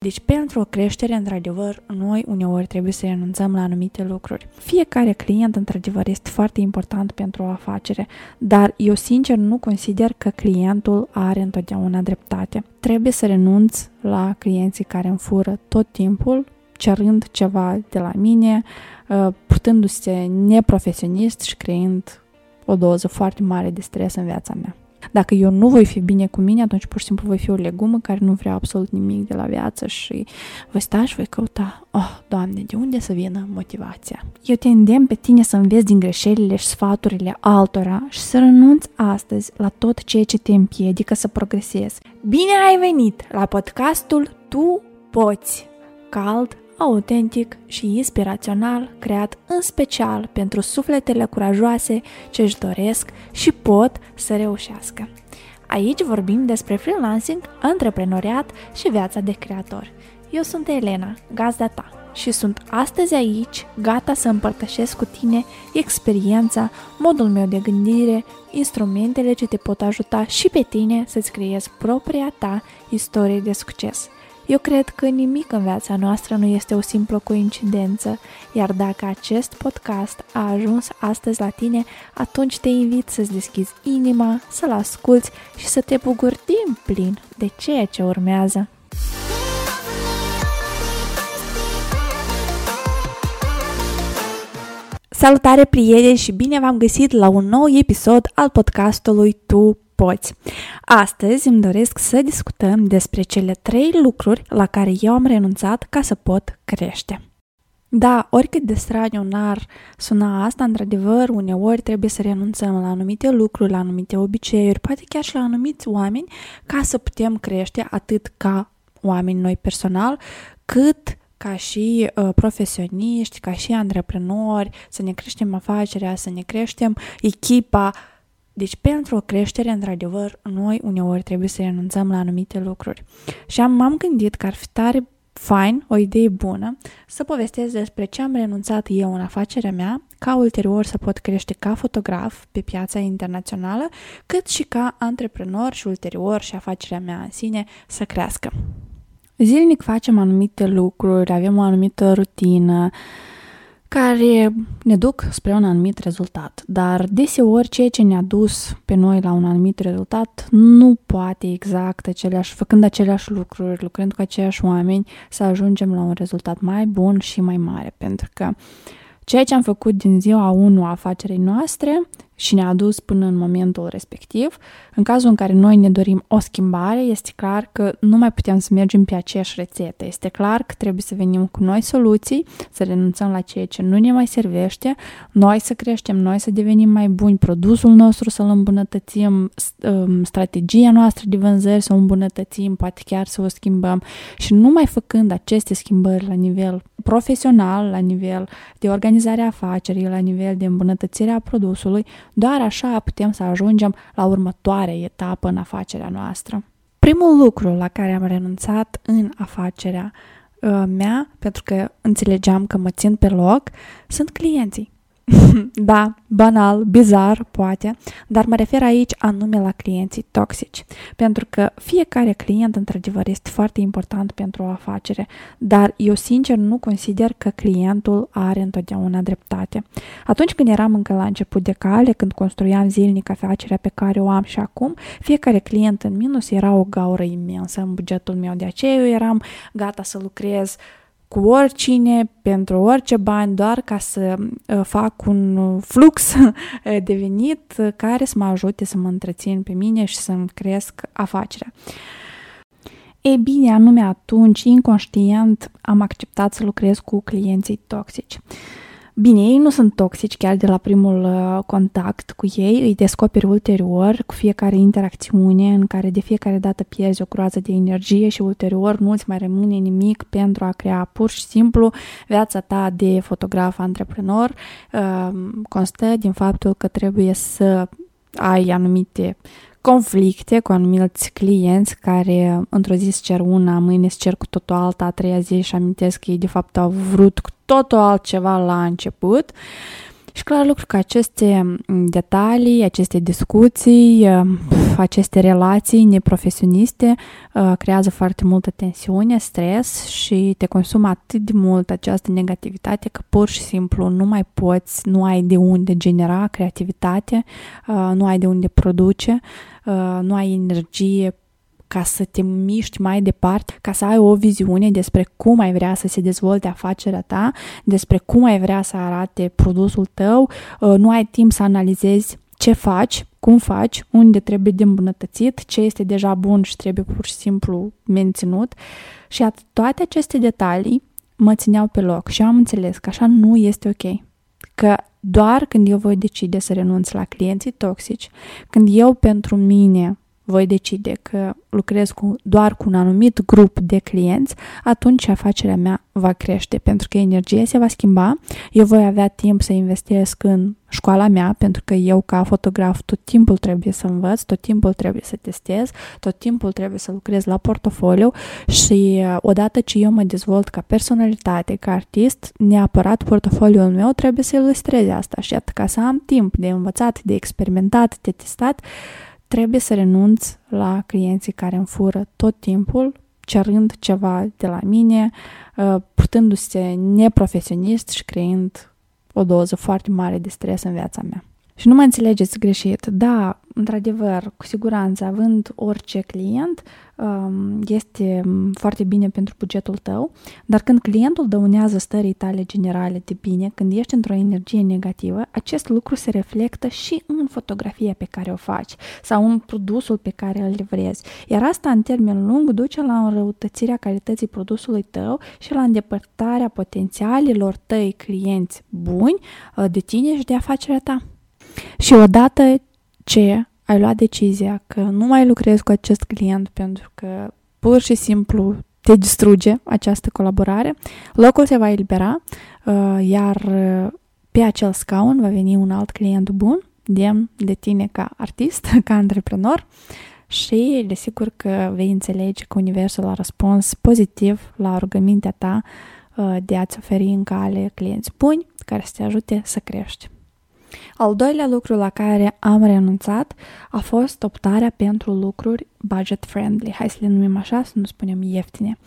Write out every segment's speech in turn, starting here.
Deci, pentru o creștere, într-adevăr, noi uneori trebuie să renunțăm la anumite lucruri. Fiecare client, într-adevăr, este foarte important pentru o afacere, dar eu, sincer, nu consider că clientul are întotdeauna dreptate. Trebuie să renunți la clienții care îmi fură tot timpul, cerând ceva de la mine, purtându-se neprofesionist și creând o doză foarte mare de stres în viața mea. Dacă eu nu voi fi bine cu mine, atunci pur și simplu voi fi o legumă care nu vrea absolut nimic de la viață și voi sta și voi căuta, Doamne, de unde să vină motivația? Eu te îndemn pe tine să înveți din greșelile și sfaturile altora și să renunți astăzi la tot ceea ce te împiedică să progresezi. Bine ai venit la podcastul Tu Poți! Cald, autentic și inspirațional, creat în special pentru sufletele curajoase ce își doresc și pot să reușească. Aici vorbim despre freelancing, antreprenoriat și viața de creator. Eu sunt Elena, gazda ta, și sunt astăzi aici, gata să împărtășesc cu tine experiența, modul meu de gândire, instrumentele ce te pot ajuta și pe tine să-ți creezi propria ta istorie de succes. Eu cred că nimic în viața noastră nu este o simplă coincidență, iar dacă acest podcast a ajuns astăzi la tine, atunci te invit să-ți deschizi inima, să-l asculți și să te bucuri din plin de ceea ce urmează. Salutare, prieteni, și bine v-am găsit la un nou episod al podcastului Tu Poți. Astăzi îmi doresc să discutăm despre cele 3 lucruri la care eu am renunțat ca să pot crește. Da, oricât de straniu n-ar suna asta, într-adevăr, uneori trebuie să renunțăm la anumite lucruri, la anumite obiceiuri, poate chiar și la anumiți oameni, ca să putem crește atât ca oameni noi personal, cât ca și profesioniști, ca și antreprenori, să ne creștem afacerea, să ne creștem echipa. Deci, pentru o creștere, într-adevăr, noi uneori trebuie să renunțăm la anumite lucruri. Și m-am gândit că ar fi tare fain, o idee bună, să povestesc despre ce am renunțat eu în afacerea mea, ca ulterior să pot crește ca fotograf pe piața internațională, cât și ca antreprenor și ulterior și afacerea mea în sine să crească. Zilnic facem anumite lucruri, avem o anumită rutină, care ne duc spre un anumit rezultat, dar deseori ceea ce ne-a dus pe noi la un anumit rezultat nu poate exact făcând aceleași lucruri, lucrând cu aceiași oameni, să ajungem la un rezultat mai bun și mai mare, pentru că ceea ce am făcut din ziua 1 a afacerii noastre și ne-a dus până în momentul respectiv, în cazul în care noi ne dorim o schimbare, este clar că nu mai putem să mergem pe aceeași rețetă. Este clar că trebuie să venim cu noi soluții, să renunțăm la ceea ce nu ne mai servește, noi să creștem, noi să devenim mai buni, produsul nostru să-l îmbunătățim, strategia noastră de vânzări să o îmbunătățim, poate chiar să o schimbăm. Și numai făcând aceste schimbări la nivel profesional, la nivel de organizare a afacerii, la nivel de îmbunătățire a produsului, doar așa putem să ajungem la următoarea etapă în afacerea noastră. Primul lucru la care am renunțat în afacerea mea, pentru că înțelegeam că mă țin pe loc, sunt clienții. Da, banal, bizar, poate, dar mă refer aici anume la clienții toxici, pentru că fiecare client, într-adevăr, este foarte important pentru o afacere, dar eu, sincer, nu consider că clientul are întotdeauna dreptate. Atunci când eram încă la început de cale, când construiam zilnic afacerea pe care o am și acum, fiecare client în minus era o gaură imensă în bugetul meu, de aceea eu eram gata să lucrez cu oricine, pentru orice bani, doar ca să fac un flux de venit care să mă ajute să mă întrețin pe mine și să-mi cresc afacerea. Ei bine, anume atunci, inconștient, am acceptat să lucrez cu clienții toxici. Bine, ei nu sunt toxici chiar de la primul contact cu ei, îi descoperi ulterior cu fiecare interacțiune în care de fiecare dată pierzi o groază de energie și ulterior nu îți mai rămâne nimic pentru a crea. Pur și simplu viața ta de fotograf antreprenor constă din faptul că trebuie să ai anumite conflicte cu anumiți clienți care într-o zi îți cer una, mâine îți cer cu totul alta, a treia zi își amintesc că ei de fapt au vrut cu totul altceva la început Și clar lucru că aceste detalii, aceste discuții, aceste relații neprofesioniste creează foarte multă tensiune, stres și te consumă atât de mult această negativitate că pur și simplu nu mai poți, nu ai de unde genera creativitate, nu ai de unde produce, nu ai energie ca să te miști mai departe, ca să ai o viziune despre cum ai vrea să se dezvolte afacerea ta, despre cum ai vrea să arate produsul tău, nu ai timp să analizezi ce faci, cum faci, unde trebuie de îmbunătățit, ce este deja bun și trebuie pur și simplu menținut. Și toate aceste detalii mă țineau pe loc și eu am înțeles că așa nu este ok. Că doar când eu voi decide să renunț la clienții toxici, când eu pentru mine voi decide că lucrez doar cu un anumit grup de clienți, atunci afacerea mea va crește, pentru că energia se va schimba, eu voi avea timp să investesc în școala mea, pentru că eu ca fotograf tot timpul trebuie să învăț, tot timpul trebuie să testez, tot timpul trebuie să lucrez la portofoliu și odată ce eu mă dezvolt ca personalitate, ca artist, neapărat portofoliul meu trebuie să ilustreze asta și ca să am timp de învățat, de experimentat, de testat, trebuie să renunț la clienții care îmi fură tot timpul, cerând ceva de la mine, purtându-se neprofesionist și creând o doză foarte mare de stres în viața mea. Și nu mă înțelegeți greșit, da, într-adevăr, cu siguranță, având orice client, este foarte bine pentru bugetul tău, dar când clientul dăunează stării tale generale de bine, când ești într-o energie negativă, acest lucru se reflectă și în fotografia pe care o faci sau în produsul pe care îl livrezi. Iar asta, în termen lung, duce la înrăutățirea calității produsului tău și la îndepărtarea potențialilor tăi clienți buni de tine și de afacerea ta. Și odată ce ai luat decizia că nu mai lucrezi cu acest client pentru că pur și simplu te distruge această colaborare, locul se va elibera, iar pe acel scaun va veni un alt client bun, demn de tine ca artist, ca antreprenor și desigur că vei înțelege că universul a răspuns pozitiv la rugămintea ta de a-ți oferi în cale clienți buni care să te ajute să crești. Al doilea lucru la care am renunțat a fost optarea pentru lucruri budget-friendly, hai să le numim așa, să nu spunem ieftine.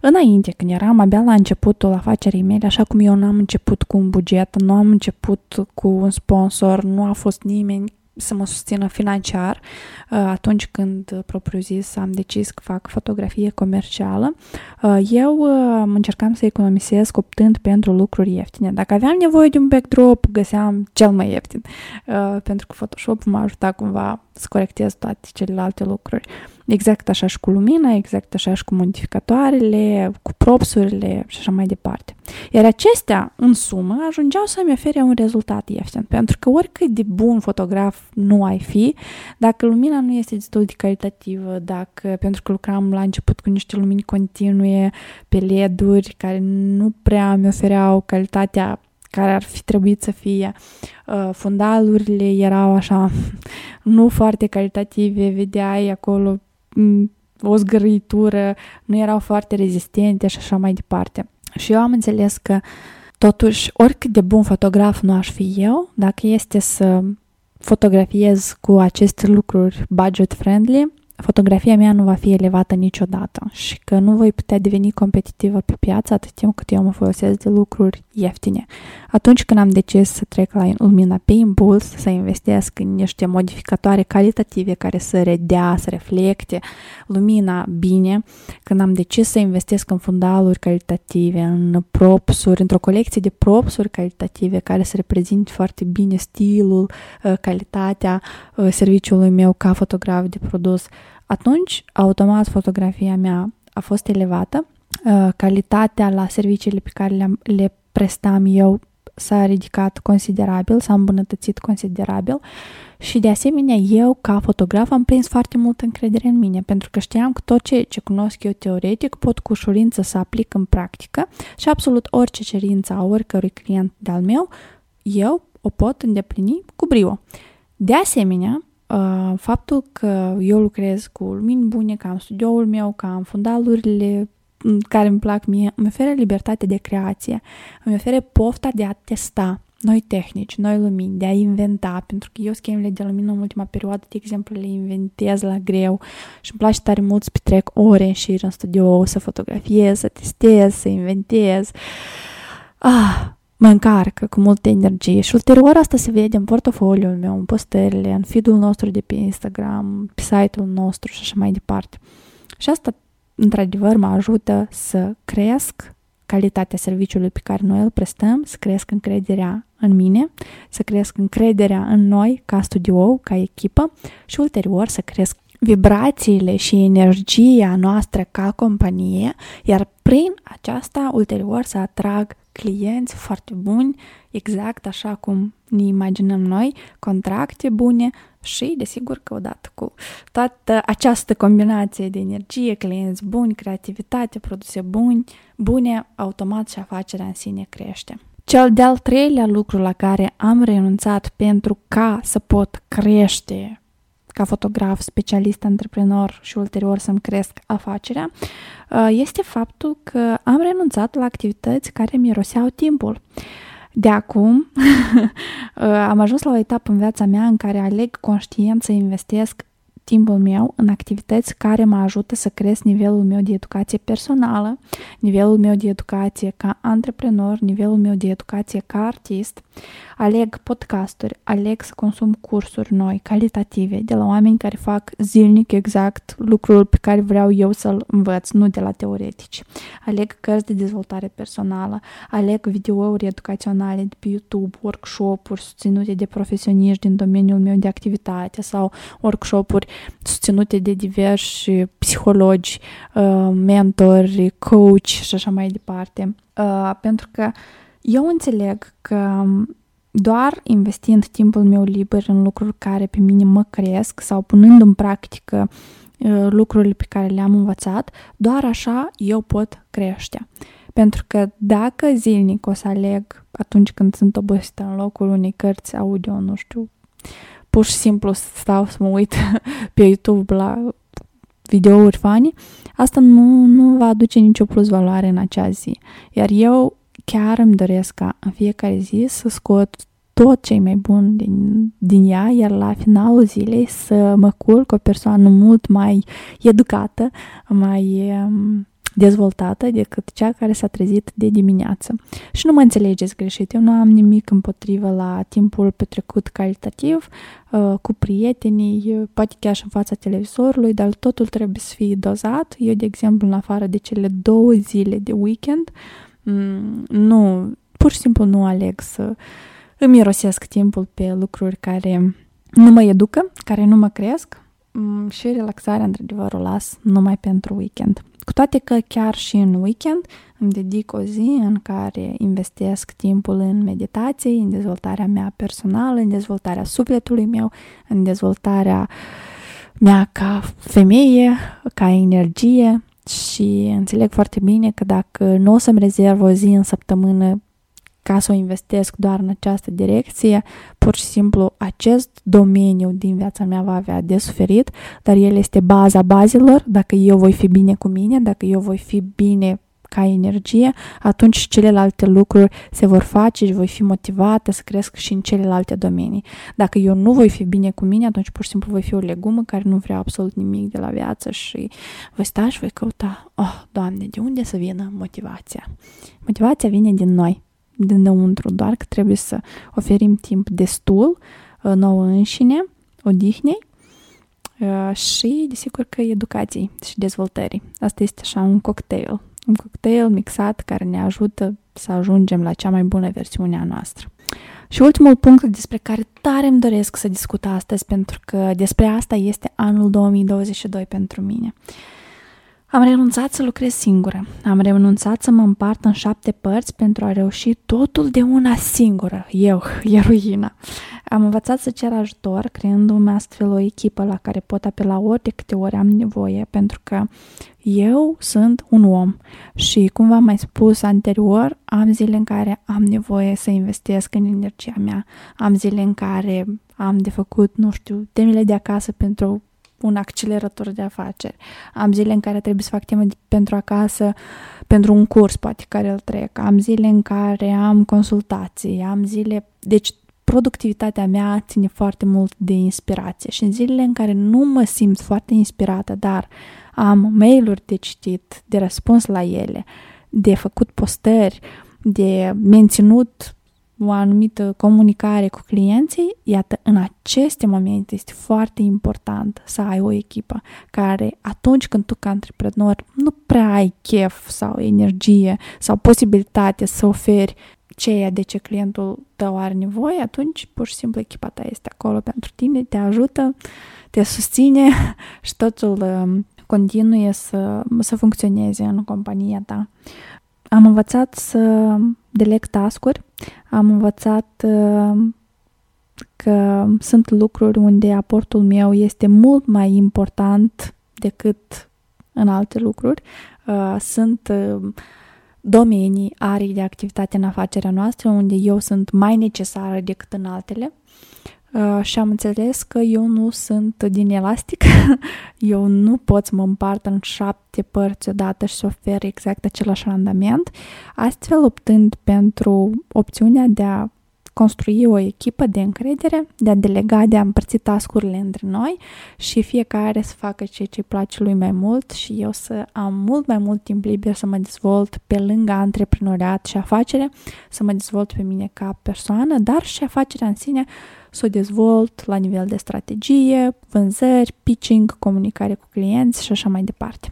Înainte, când eram abia la începutul afacerii mele, așa cum eu n-am început cu un buget, nu am început cu un sponsor, nu a fost nimeni să mă susțină financiar atunci când, propriu-zis, am decis că fac fotografie comercială, eu încercam să economisesc optând pentru lucruri ieftine. Dacă aveam nevoie de un backdrop, găseam cel mai ieftin, pentru că Photoshop m-a ajutat cumva să corectez toate celelalte lucruri. Exact așa și cu lumina, exact așa și cu modificatoarele, cu propsurile și așa mai departe. Iar acestea, în sumă, ajungeau să-mi ofere un rezultat ieftin, pentru că oricât de bun fotograf nu ai fi, dacă lumina nu este destul de calitativă, pentru că lucram la început cu niște lumini continue, pe LED-uri care nu prea mi ofereau calitatea care ar fi trebuit să fie, fundalurile erau așa, nu foarte calitative, vedeai acolo o zgâritură, nu erau foarte rezistente și așa mai departe. Și eu am înțeles că totuși, oricât de bun fotograf nu aș fi eu, dacă este să fotografiez cu aceste lucruri budget-friendly, fotografia mea nu va fi elevată niciodată și că nu voi putea deveni competitivă pe piață atât timp cât eu mă folosesc de lucruri ieftine. Atunci când am decis să trec la lumina pe impuls, să investesc în niște modificatoare calitative care să redea, să reflecte lumina bine, când am decis să investesc în fundaluri calitative, în propsuri, într-o colecție de propsuri calitative care să reprezinte foarte bine stilul, calitatea serviciului meu ca fotograf de produs, atunci, automat, fotografia mea a fost elevată, calitatea la serviciile pe care le prestam eu s-a ridicat considerabil, s-a îmbunătățit considerabil și, de asemenea, eu, ca fotograf, am prins foarte mult încredere în mine, pentru că știam că tot ce cunosc eu teoretic pot cu ușurință să aplic în practică și absolut orice cerință a oricărui client de-al meu, eu o pot îndeplini cu brio. De asemenea, faptul că eu lucrez cu lumini bune, că am studioul meu, că am fundalurile care îmi plac mie, îmi oferă libertate de creație, îmi oferă pofta de a testa, noi tehnici, noi lumini, de a inventa, pentru că eu schemurile de lumină în ultima perioadă, de exemplu, le inventez la greu și îmi place tare mult să petrec ore în șir în studio, să fotografiez, să testez, să inventez. Mă încarcă cu multă energie și ulterior asta se vede în portofoliul meu, în postările, în feed-ul nostru de pe Instagram, pe site-ul nostru și așa mai departe. Și asta, într-adevăr, mă ajută să cresc calitatea serviciului pe care noi îl prestăm, să cresc încrederea în mine, să cresc încrederea în noi ca studio, ca echipă și ulterior să cresc vibrațiile și energia noastră ca companie, iar prin aceasta ulterior să atrag clienți foarte buni, exact așa cum ne imaginăm noi, contracte bune și, desigur, că odată cu toată această combinație de energie, clienți buni, creativitate, produse bune, automat și afacerea în sine crește. Cel de-al treilea lucru la care am renunțat pentru ca să pot crește ca fotograf, specialist, antreprenor și ulterior să-mi cresc afacerea, este faptul că am renunțat la activități care miroseau timpul. De acum am ajuns la o etapă în viața mea în care aleg conștient să investesc timpul meu în activități care mă ajută să cresc nivelul meu de educație personală, nivelul meu de educație ca antreprenor, nivelul meu de educație ca artist. Aleg podcasturi, aleg să consum cursuri noi, calitative, de la oameni care fac zilnic exact lucrul pe care vreau eu să-l învăț, nu de la teoretici. Aleg cărți de dezvoltare personală, aleg videouri educaționale de pe YouTube, workshop-uri susținute de profesioniști din domeniul meu de activitate sau workshop-uri susținute de diversi psihologi, mentori, coach și așa mai departe. Pentru că eu înțeleg că doar investind timpul meu liber în lucruri care pe mine mă cresc sau punând în practică lucrurile pe care le-am învățat, doar așa eu pot crește. Pentru că dacă zilnic o să aleg atunci când sunt obosită în locul unei cărți audio, nu știu, pur și simplu stau să mă uit pe YouTube la videouri funny, asta nu va aduce nicio plus valoare în acea zi. Iar eu chiar îmi doresc ca în fiecare zi să scot tot ce e mai bun din ea, iar la finalul zilei să mă culc o persoană mult mai educată, mai dezvoltată decât cea care s-a trezit de dimineață. Și nu mă înțelegeți greșit, eu nu am nimic împotrivă la timpul petrecut calitativ, cu prietenii, poate chiar și în fața televizorului, dar totul trebuie să fie dozat. Eu, de exemplu, în afară de cele 2 zile de weekend, nu, pur și simplu nu aleg să îmi irosesc timpul pe lucruri care nu mă educă, care nu mă cresc și relaxarea, într-adevăr, o las numai pentru weekend. Cu toate că chiar și în weekend îmi dedic o zi în care investesc timpul în meditație, în dezvoltarea mea personală, în dezvoltarea sufletului meu, în dezvoltarea mea ca femeie, ca energie. Și înțeleg foarte bine că dacă nu o să-mi rezerv o zi în săptămână ca să o investesc doar în această direcție, pur și simplu acest domeniu din viața mea va avea de suferit, dar el este baza bazelor. Dacă eu voi fi bine cu mine, dacă eu voi fi bine ca energie, atunci celelalte lucruri se vor face și voi fi motivată să cresc și în celelalte domenii. Dacă eu nu voi fi bine cu mine, atunci pur și simplu voi fi o legumă care nu vrea absolut nimic de la viață și voi sta și voi căuta, Doamne, de unde să vină motivația? Motivația vine din noi, dinăuntru, doar că trebuie să oferim timp destul nouă înșine, odihnei, și, desigur, că educației și dezvoltării. Asta este așa un cocktail mixat care ne ajută să ajungem la cea mai bună versiune a noastră. Și ultimul punct despre care tare îmi doresc să discut astăzi, pentru că despre asta este anul 2022 pentru mine. Am renunțat să lucrez singură, am renunțat să mă împart în 7 părți pentru a reuși totul de una singură, eu, eroina. Am învățat să cer ajutor, creându-mi astfel o echipă la care pot apela ori de câte ori am nevoie, pentru că eu sunt un om și, cum v-am mai spus anterior, am zile în care am nevoie să investesc în energia mea, am zile în care am de făcut, nu știu, temele de acasă pentru un accelerator de afaceri. Am zile în care trebuie să fac teme pentru acasă, pentru un curs poate care îl trec. Am zile în care am consultații, am zile... Deci productivitatea mea ține foarte mult de inspirație și în zilele în care nu mă simt foarte inspirată, dar am mail-uri de citit, de răspuns la ele, de făcut postări, de menținut o anumită comunicare cu clienții, iată, în aceste momente este foarte important să ai o echipă care atunci când tu ca antreprenor nu prea ai chef sau energie sau posibilitate să oferi ceea de ce clientul tău are nevoie, atunci pur și simplu echipa ta este acolo pentru tine, te ajută, te susține și totul continuă să funcționeze în compania ta. Am învățat să deleg task-uri, am învățat că sunt lucruri unde aportul meu este mult mai important decât în alte lucruri. Sunt domenii, arii de activitate în afacerea noastră unde eu sunt mai necesară decât în altele și am înțeles că eu nu sunt din elastic, eu nu pot să mă împart în 7 părți odată și să ofer exact același randament, astfel optând pentru opțiunea de a construi o echipă de încredere, de a delega, de a împărți task-urile între noi și fiecare să facă ceea ce îi place lui mai mult și eu să am mult mai mult timp liber să mă dezvolt pe lângă antreprenoriat și afacere, să mă dezvolt pe mine ca persoană, dar și afacerea în sine să o dezvolt la nivel de strategie, vânzări, pitching, comunicare cu clienți și așa mai departe.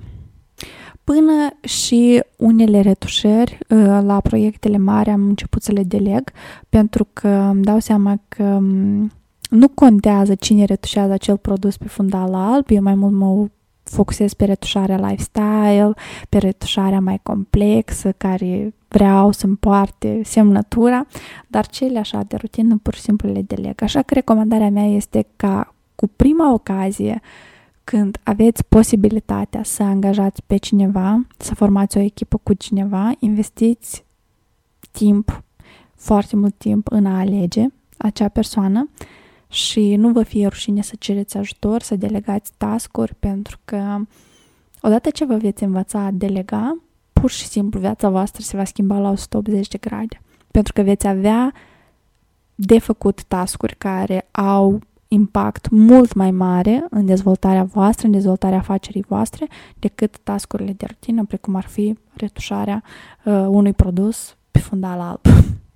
Până și unele retușări la proiectele mari am început să le deleg pentru că îmi dau seama că nu contează cine retușează acel produs pe fundal alb, eu mai mult mă focusez pe retușarea lifestyle, pe retușarea mai complexă, care vreau să-mi poarte semnătura, dar cele așa de rutină pur și simplu le deleg. Așa că recomandarea mea este ca cu prima ocazie când aveți posibilitatea să angajați pe cineva, să formați o echipă cu cineva, investiți timp, foarte mult timp în a alege acea persoană și nu vă fie rușine să cereți ajutor, să delegați task-uri, pentru că odată ce vă veți învăța a delega, pur și simplu viața voastră se va schimba la 180 de grade, pentru că veți avea de făcut task-uri care au impact mult mai mare în dezvoltarea voastră, în dezvoltarea afacerii voastre, decât task-urile de rutină, precum ar fi retușarea unui produs pe fundal alb.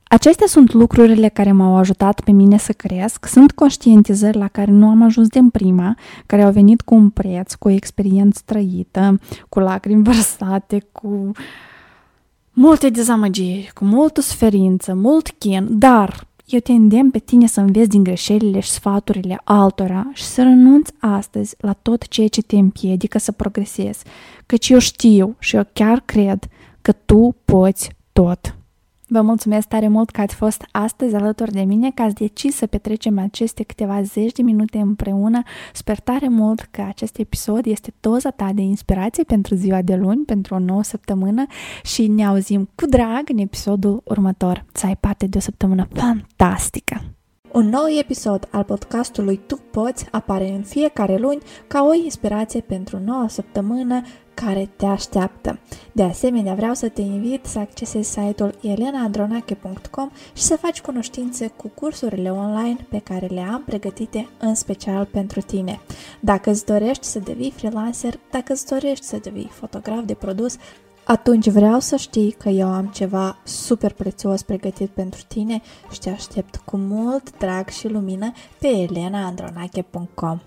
Acestea sunt lucrurile care m-au ajutat pe mine să cresc, sunt conștientizări la care nu am ajuns din prima, care au venit cu un preț, cu o experiență trăită, cu lacrimi vărsate, cu multe dezamăgiri, cu multă suferință, mult chin, dar eu te îndemn pe tine să înveți din greșelile și sfaturile altora și să renunți astăzi la tot ceea ce te împiedică să progresezi, căci eu știu și eu chiar cred că tu poți tot. Vă mulțumesc tare mult că ați fost astăzi alături de mine, că ați decis să petrecem aceste câteva zeci de minute împreună. Sper tare mult că acest episod este doza ta de inspirație pentru ziua de luni, pentru o nouă săptămână și ne auzim cu drag în episodul următor. Să ai parte de o săptămână fantastică! Un nou episod al podcastului Tu Poți apare în fiecare luni ca o inspirație pentru noua săptămână care te așteaptă. De asemenea, vreau să te invit să accesezi site-ul ileanaandronache.com și să faci cunoștințe cu cursurile online pe care le am pregătite în special pentru tine. Dacă îți dorești să devii freelancer, dacă îți dorești să devii fotograf de produs, atunci vreau să știi că eu am ceva super prețios pregătit pentru tine și te aștept cu mult drag și lumină pe ileanaandronache.com.